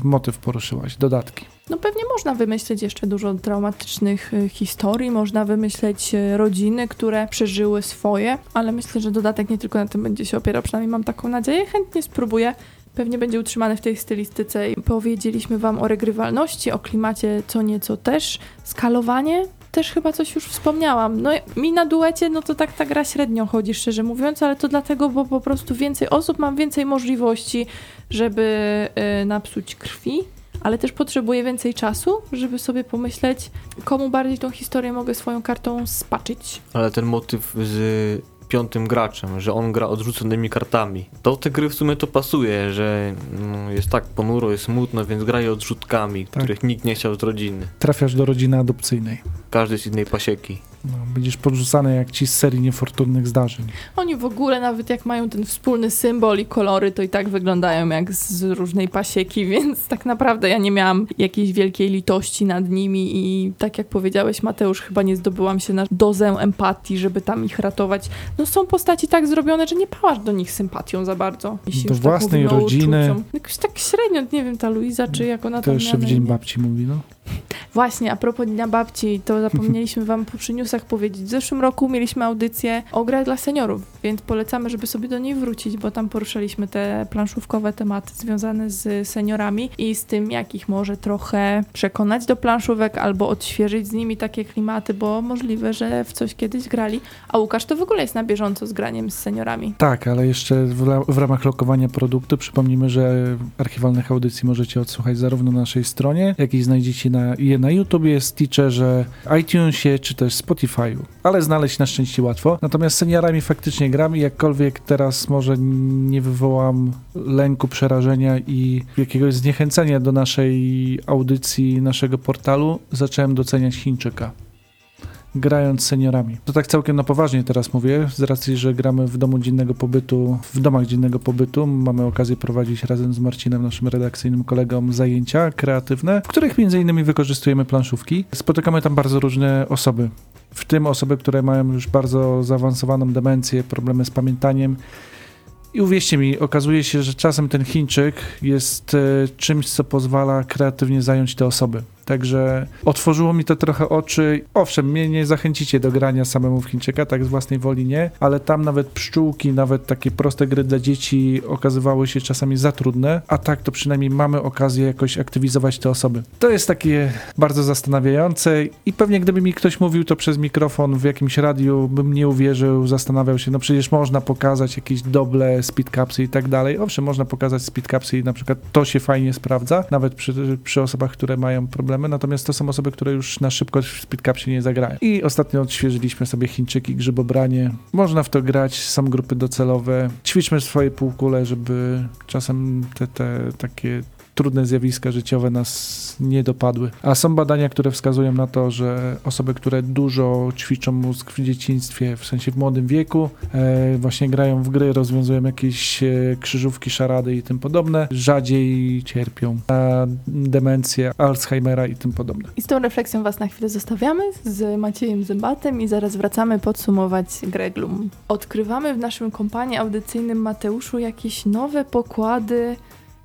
motyw poruszyłaś, dodatki. No pewnie można wymyśleć jeszcze dużo traumatycznych historii, można wymyśleć rodziny, które przeżyły swoje, ale myślę, że dodatek nie tylko na tym będzie się opierał, przynajmniej mam taką nadzieję, chętnie spróbuję. Pewnie będzie utrzymany w tej stylistyce. Powiedzieliśmy wam o regrywalności, o klimacie co nieco też, skalowanie. Też chyba coś już wspomniałam. No mi na duecie, no to tak ta gra średnio chodzi, szczerze mówiąc, ale to dlatego, bo po prostu więcej osób, mam więcej możliwości, żeby napsuć krwi, ale też potrzebuję więcej czasu, żeby sobie pomyśleć, komu bardziej tą historię mogę swoją kartą spaczyć. Ale ten motyw z piątym graczem, że on gra odrzuconymi kartami. Do tej gry w sumie to pasuje, że jest tak ponuro, jest smutno, więc gra je odrzutkami, tak, których nikt nie chciał z rodziny. Trafiasz do rodziny adopcyjnej. Każdy z innej pasieki. No, będziesz podrzucany jak ci z serii niefortunnych zdarzeń. Oni w ogóle nawet jak mają ten wspólny symbol i kolory, to i tak wyglądają jak z różnej pasieki, więc tak naprawdę ja nie miałam jakiejś wielkiej litości nad nimi i tak jak powiedziałeś, Mateusz, chyba nie zdobyłam się na dozę empatii, żeby tam ich ratować. No są postaci tak zrobione, że nie pałasz do nich sympatią za bardzo. Jeśli do własnej rodziny. Jakoś tak średnio, nie wiem, ta Luiza, czy jak ona tam miała. To jeszcze w Dzień Babci mówi, no. Właśnie, a propos Dnia Babci, to zapomnieliśmy wam po przyniósach powiedzieć. W zeszłym roku mieliśmy audycję o grach dla seniorów, więc polecamy, żeby sobie do niej wrócić, bo tam poruszaliśmy te planszówkowe tematy związane z seniorami i z tym, jak ich może trochę przekonać do planszówek albo odświeżyć z nimi takie klimaty, bo możliwe, że w coś kiedyś grali. A Łukasz to w ogóle jest na bieżąco z graniem z seniorami. Tak, ale jeszcze w ramach lokowania produktu przypomnijmy, że archiwalnych audycji możecie odsłuchać zarówno na naszej stronie, jak i znajdziecie je na YouTubie, Stitcherze, iTunesie czy też Spotify'u, ale znaleźć na szczęście łatwo. Natomiast z seniorami faktycznie gram i jakkolwiek teraz może nie wywołam lęku, przerażenia i jakiegoś zniechęcenia do naszej audycji, naszego portalu, zacząłem doceniać Chińczyka, grając z seniorami. To tak całkiem na poważnie teraz mówię, z racji, że gramy w domu dziennego pobytu, w domach dziennego pobytu. Mamy okazję prowadzić razem z Marcinem, naszym redakcyjnym kolegą, zajęcia kreatywne, w których m.in. wykorzystujemy planszówki. Spotykamy tam bardzo różne osoby, w tym osoby, które mają już bardzo zaawansowaną demencję, problemy z pamiętaniem. I uwierzcie mi, okazuje się, że czasem ten Chińczyk jest czymś, co pozwala kreatywnie zająć te osoby. Także otworzyło mi to trochę oczy. Owszem, mnie nie zachęcicie do grania samemu w Chińczyka, tak z własnej woli nie, ale tam nawet pszczółki, nawet takie proste gry dla dzieci okazywały się czasami za trudne, a tak to przynajmniej mamy okazję jakoś aktywizować te osoby. To jest takie bardzo zastanawiające i pewnie gdyby mi ktoś mówił to przez mikrofon w jakimś radiu, bym nie uwierzył, zastanawiał się, no przecież można pokazać jakieś doble, Speed Cupsy i tak dalej. Owszem, można pokazać Speed Cupsy i na przykład to się fajnie sprawdza, nawet przy osobach, które mają problemy. Natomiast to są osoby, które już na szybko w Speed Cupsie nie zagrają. I ostatnio odświeżyliśmy sobie Chińczyki, grzybobranie. Można w to grać, są grupy docelowe. Ćwiczmy swoje półkule, żeby czasem te takie trudne zjawiska życiowe nas nie dopadły. A są badania, które wskazują na to, że osoby, które dużo ćwiczą mózg w dzieciństwie, w sensie w młodym wieku, właśnie grają w gry, rozwiązują jakieś krzyżówki, szarady i tym podobne, rzadziej cierpią na demencję, Alzheimera i tym podobne. I z tą refleksją was na chwilę zostawiamy z Maciejem Zębatem i zaraz wracamy podsumować Greglum. Odkrywamy w naszym kompanie audycyjnym, Mateuszu, jakieś nowe pokłady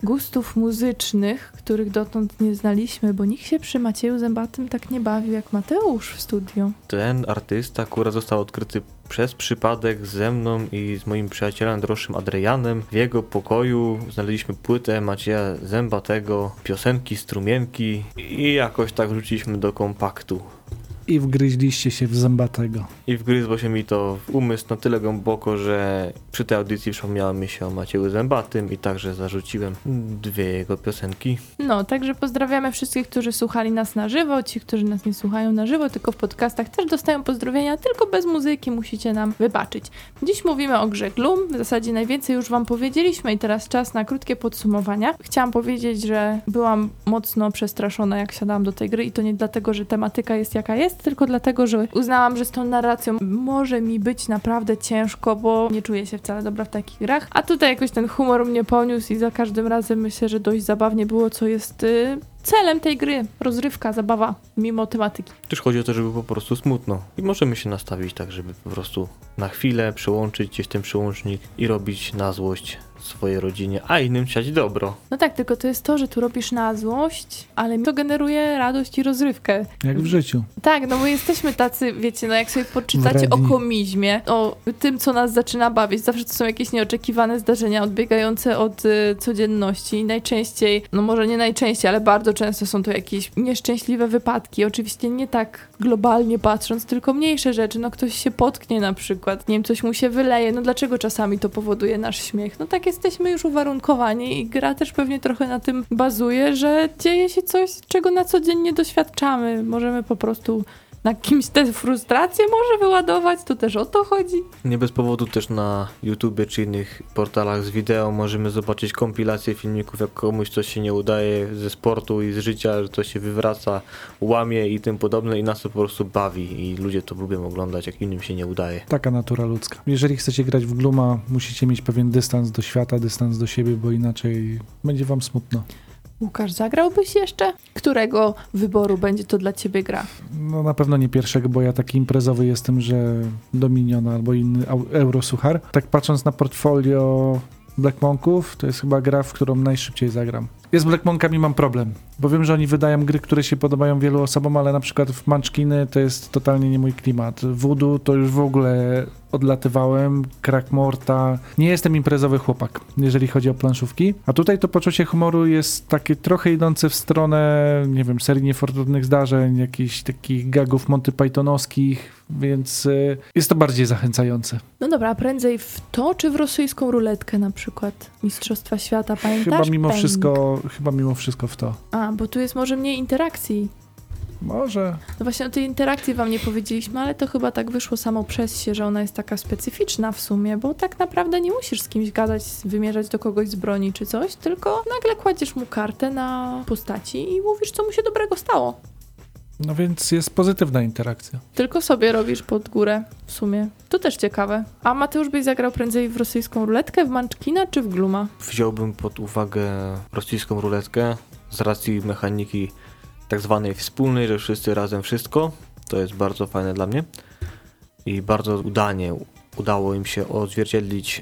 gustów muzycznych, których dotąd nie znaliśmy, bo nikt się przy Macieju Zębatym tak nie bawił jak Mateusz w studiu. Ten artysta akurat został odkryty przez przypadek ze mną i z moim przyjacielem droższym Adrianem. W jego pokoju znaleźliśmy płytę Macieja Zębatego, piosenki, strumienki i jakoś tak wrzuciliśmy do kompaktu. I wgryźliście się w Zębatego. I wgryzło się mi to w umysł na tyle głęboko, że przy tej audycji przypomniało mi się o Macieju Zębatym i także zarzuciłem dwie jego piosenki. No, także pozdrawiamy wszystkich, którzy słuchali nas na żywo. Ci, którzy nas nie słuchają na żywo, tylko w podcastach, też dostają pozdrowienia, tylko bez muzyki, musicie nam wybaczyć. Dziś mówimy o grze Gloom. W zasadzie najwięcej już wam powiedzieliśmy i teraz czas na krótkie podsumowania. Chciałam powiedzieć, że byłam mocno przestraszona, jak siadałam do tej gry i to nie dlatego, że tematyka jest jaka jest, tylko dlatego, że uznałam, że z tą narracją może mi być naprawdę ciężko, bo nie czuję się wcale dobra w takich grach. A tutaj jakoś ten humor mnie poniósł i za każdym razem myślę, że dość zabawnie było, co jest celem tej gry. Rozrywka, zabawa, mimo tematyki. Też chodzi o to, żeby po prostu smutno. I możemy się nastawić tak, żeby po prostu na chwilę przełączyć gdzieś ten przełącznik i robić na złość swojej rodzinie, a innym siać dobro. No tak, tylko to jest to, że tu robisz na złość, ale to generuje radość i rozrywkę. Jak w życiu. Tak, no bo jesteśmy tacy, wiecie, no jak sobie poczytacie o komizmie, o tym, co nas zaczyna bawić. Zawsze to są jakieś nieoczekiwane zdarzenia odbiegające od codzienności i najczęściej, no może nie najczęściej, ale bardzo często są to jakieś nieszczęśliwe wypadki. Oczywiście nie tak globalnie patrząc, tylko mniejsze rzeczy. No ktoś się potknie na przykład, nie wiem, coś mu się wyleje. No dlaczego czasami to powoduje nasz śmiech? No tak jesteśmy już uwarunkowani i gra też pewnie trochę na tym bazuje, że dzieje się coś, czego na co dzień nie doświadczamy. Możemy po prostu na kimś tę frustrację może wyładować, to też o to chodzi. Nie bez powodu też na YouTubie czy innych portalach z wideo możemy zobaczyć kompilacje filmików, jak komuś coś się nie udaje ze sportu i z życia, że coś się wywraca, łamie i tym podobne i nas to po prostu bawi i ludzie to lubią oglądać, jak innym się nie udaje. Taka natura ludzka. Jeżeli chcecie grać w Glooma, musicie mieć pewien dystans do świata, dystans do siebie, bo inaczej będzie wam smutno. Łukasz, zagrałbyś jeszcze? Którego wyboru będzie to dla ciebie gra? No na pewno nie pierwszego, bo ja taki imprezowy jestem, że Dominion albo inny Eurosuchar. Tak patrząc na portfolio Black Monków, to jest chyba gra, w którą najszybciej zagram. Ja z Black Monkami mam problem. Bo wiem, że oni wydają gry, które się podobają wielu osobom, ale na przykład w Munchkiny to jest totalnie nie mój klimat. Voodoo to już w ogóle odlatywałem, Krak Morta. Nie jestem imprezowy chłopak, jeżeli chodzi o planszówki. A tutaj to poczucie humoru jest takie trochę idące w stronę, nie wiem, serii niefortunnych zdarzeń, jakichś takich gagów Monty Pythonowskich, więc jest to bardziej zachęcające. No dobra, a prędzej w to, czy w rosyjską ruletkę na przykład? Mistrzostwa Świata, pamiętasz? Chyba mimo wszystko w to. A, bo tu jest może mniej interakcji. Może. No właśnie o tej interakcji wam nie powiedzieliśmy, ale to chyba tak wyszło samo przez się, że ona jest taka specyficzna w sumie, bo tak naprawdę nie musisz z kimś gadać, wymierzać do kogoś z broni czy coś, tylko nagle kładziesz mu kartę na postaci i mówisz, co mu się dobrego stało. No więc jest pozytywna interakcja. Tylko sobie robisz pod górę w sumie. To też ciekawe. A Mateusz byś zagrał prędzej w rosyjską ruletkę, w Munchkina czy w Glooma? Wziąłbym pod uwagę rosyjską ruletkę z racji mechaniki tak zwanej wspólnej, że wszyscy razem wszystko. To jest bardzo fajne dla mnie. I bardzo udało im się odzwierciedlić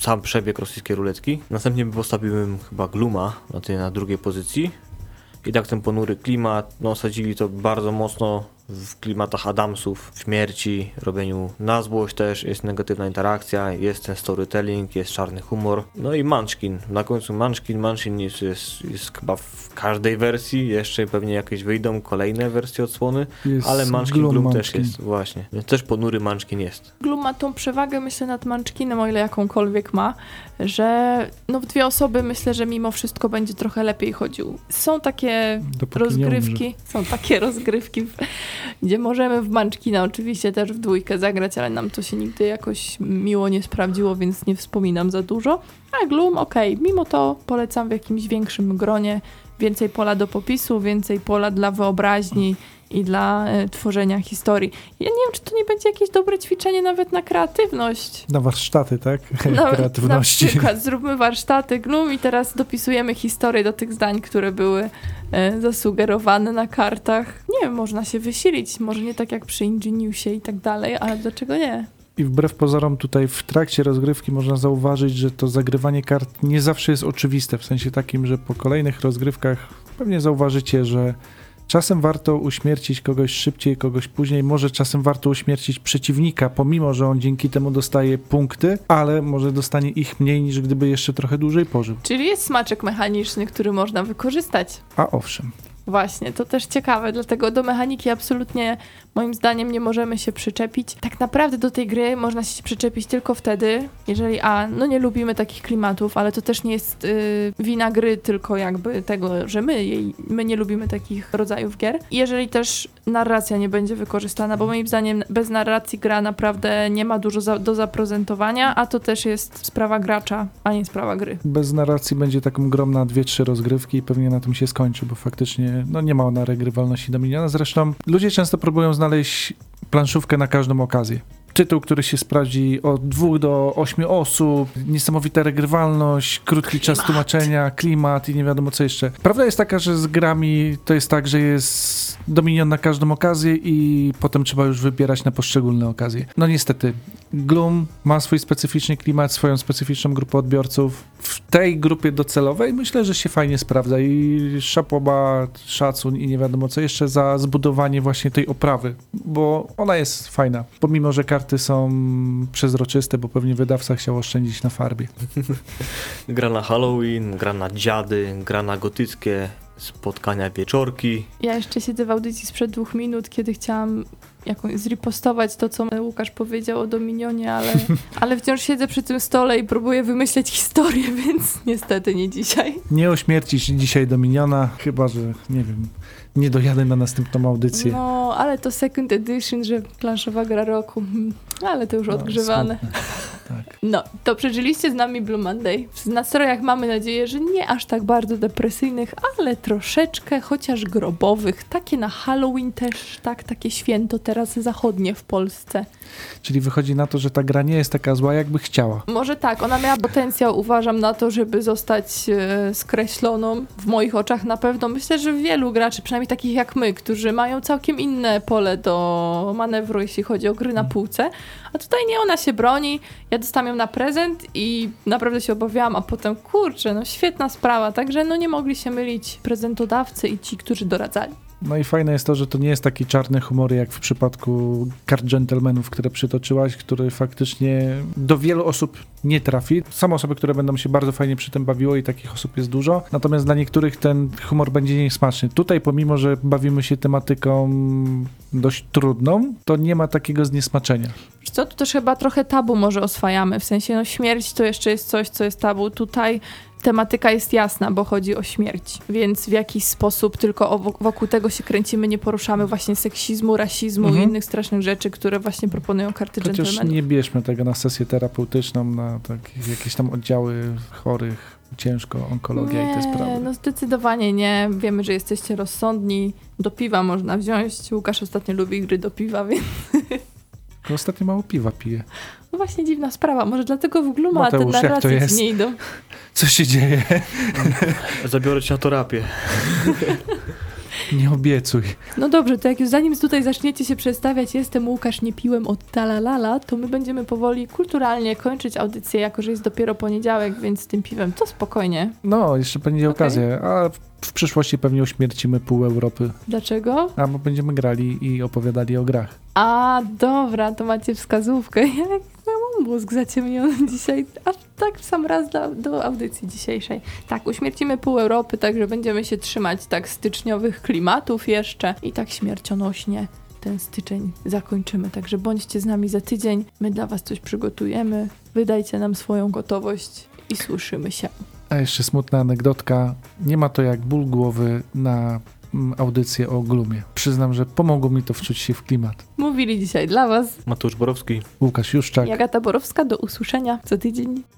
sam przebieg rosyjskiej ruletki. Następnie postawiłbym chyba Glooma na drugiej pozycji. I tak ten ponury klimat, no osadzili to bardzo mocno w klimatach Adamsów, śmierci, robieniu na złość też, jest negatywna interakcja, jest ten storytelling, jest czarny humor. No i Munchkin, na końcu Munchkin jest chyba w każdej wersji, jeszcze pewnie jakieś wyjdą kolejne wersje odsłony, jest ale Gloom też jest, właśnie, więc też ponury Munchkin jest. Gloom ma tą przewagę, myślę, nad Munchkinem, o ile jakąkolwiek ma, że no w dwie osoby myślę, że mimo wszystko będzie trochę lepiej chodził. Są takie rozgrywki, gdzie możemy w Munchkina oczywiście też w dwójkę zagrać, ale nam to się nigdy jakoś miło nie sprawdziło, więc nie wspominam za dużo. A Gloom, okej, mimo to polecam w jakimś większym gronie. Więcej pola do popisu, więcej pola dla wyobraźni i dla tworzenia historii. Ja nie wiem, czy to nie będzie jakieś dobre ćwiczenie nawet na kreatywność. Na warsztaty, tak? Kreatywności. Na przykład zróbmy warsztaty Gloom i teraz dopisujemy historię do tych zdań, które były zasugerowane na kartach. Nie wiem, można się wysilić, może nie tak jak przy Ingeniusie i tak dalej, ale dlaczego nie? I wbrew pozorom tutaj w trakcie rozgrywki można zauważyć, że to zagrywanie kart nie zawsze jest oczywiste, w sensie takim, że po kolejnych rozgrywkach pewnie zauważycie, że czasem warto uśmiercić kogoś szybciej, kogoś później, może czasem warto uśmiercić przeciwnika, pomimo że on dzięki temu dostaje punkty, ale może dostanie ich mniej niż gdyby jeszcze trochę dłużej pożył. Czyli jest smaczek mechaniczny, który można wykorzystać. A owszem. Właśnie, to też ciekawe, dlatego do mechaniki absolutnie moim zdaniem nie możemy się przyczepić. Tak naprawdę do tej gry można się przyczepić tylko wtedy, jeżeli nie lubimy takich klimatów, ale to też nie jest wina gry tylko jakby tego, że my nie lubimy takich rodzajów gier. Jeżeli też narracja nie będzie wykorzystana, bo moim zdaniem bez narracji gra naprawdę nie ma dużo do zaprezentowania, a to też jest sprawa gracza, a nie sprawa gry. Bez narracji będzie taką grą na 2-3 rozgrywki i pewnie na tym się skończy, bo faktycznie nie ma ona regrywalności Dominiona. Zresztą ludzie często próbują znaleźć planszówkę na każdą okazję. Tytuł, który się sprawdzi od 2 do 8 osób, niesamowita regrywalność, krótki czas tłumaczenia, klimat i nie wiadomo co jeszcze. Prawda jest taka, że z grami to jest tak, że jest Dominion na każdą okazję i potem trzeba już wybierać na poszczególne okazje. No niestety, Gloom ma swój specyficzny klimat, swoją specyficzną grupę odbiorców. W tej grupie docelowej myślę, że się fajnie sprawdza i szapoba, szacun i nie wiadomo co jeszcze za zbudowanie właśnie tej oprawy, bo ona jest fajna, pomimo że karty są przezroczyste, bo pewnie wydawca chciał oszczędzić na farbie. Gra na Halloween, gra na dziady, gra na gotyckie spotkania, wieczorki. Ja jeszcze siedzę w audycji sprzed 2 minut, kiedy chciałam zripostować to, co Łukasz powiedział o Dominionie, ale wciąż siedzę przy tym stole i próbuję wymyśleć historię, więc niestety nie dzisiaj. Nie uśmiercisz dzisiaj Dominiona, chyba że, nie wiem, nie dojadę na następną audycję. No, ale to second edition, że Planszowa Gra Roku, ale to już odgrzewane. Tak. No, to przeżyliście z nami Blue Monday. W nastrojach mamy nadzieję, że nie aż tak bardzo depresyjnych, ale troszeczkę chociaż grobowych. Takie na Halloween też, tak, takie święto teraz zachodnie w Polsce. Czyli wychodzi na to, że ta gra nie jest taka zła, jakby chciała. Może tak, ona miała potencjał, uważam, na to, żeby zostać skreśloną. W moich oczach na pewno. Myślę, że wielu graczy, przynajmniej takich jak my, którzy mają całkiem inne pole do manewru, jeśli chodzi o gry na półce, A tutaj nie, ona się broni, ja dostałam ją na prezent i naprawdę się obawiałam, a potem kurczę, no świetna sprawa, także no nie mogli się mylić prezentodawcy i ci, którzy doradzali. No i fajne jest to, że to nie jest taki czarny humor jak w przypadku kart dżentelmenów, które przytoczyłaś, który faktycznie do wielu osób nie trafi. Są osoby, które będą się bardzo fajnie przy tym bawiły i takich osób jest dużo, natomiast dla niektórych ten humor będzie niesmaczny. Tutaj pomimo, że bawimy się tematyką dość trudną, to nie ma takiego zniesmaczenia. Wiesz co, tu też chyba trochę tabu może oswajamy, w sensie no śmierć to jeszcze jest coś, co jest tabu. Tutaj tematyka jest jasna, bo chodzi o śmierć, więc w jakiś sposób tylko wokół tego się kręcimy, nie poruszamy właśnie seksizmu, rasizmu i innych strasznych rzeczy, które właśnie proponują karty dżentelmenów. Przecież nie bierzmy tego na sesję terapeutyczną, na takie, jakieś tam oddziały chorych, ciężko, onkologia nie, i te sprawy. No zdecydowanie nie. Wiemy, że jesteście rozsądni. Do piwa można wziąć. Łukasz ostatnio lubi gry do piwa, więc... Ostatnio mało piwa pije. No właśnie dziwna sprawa. Może dlatego w ogóle ma te narracje nie idą. Co się dzieje? Zabiorę cię na terapię. Nie obiecuj. No dobrze, to jak już zanim tutaj zaczniecie się przedstawiać, jestem Łukasz, nie piłem od talalala, to my będziemy powoli kulturalnie kończyć audycję, jako że jest dopiero poniedziałek, więc z tym piwem to spokojnie. No, jeszcze będzie okazja, a w przyszłości pewnie uśmiercimy pół Europy. Dlaczego? A bo będziemy grali i opowiadali o grach. A, dobra, to macie wskazówkę. Jak mam mózg zaciemniony dzisiaj, aż tak w sam raz do audycji dzisiejszej. Tak, uśmiercimy pół Europy, także będziemy się trzymać tak styczniowych klimatów jeszcze i tak śmiercionośnie ten styczeń zakończymy. Także bądźcie z nami za tydzień, my dla was coś przygotujemy, wydajcie nam swoją gotowość i słyszymy się. A jeszcze smutna anegdotka, nie ma to jak ból głowy na audycję o Gloomie. Przyznam, że pomogło mi to wczuć się w klimat. Mówili dzisiaj dla was Mateusz Borowski, Łukasz Juszczak i Agata Borowska. Do usłyszenia co tydzień.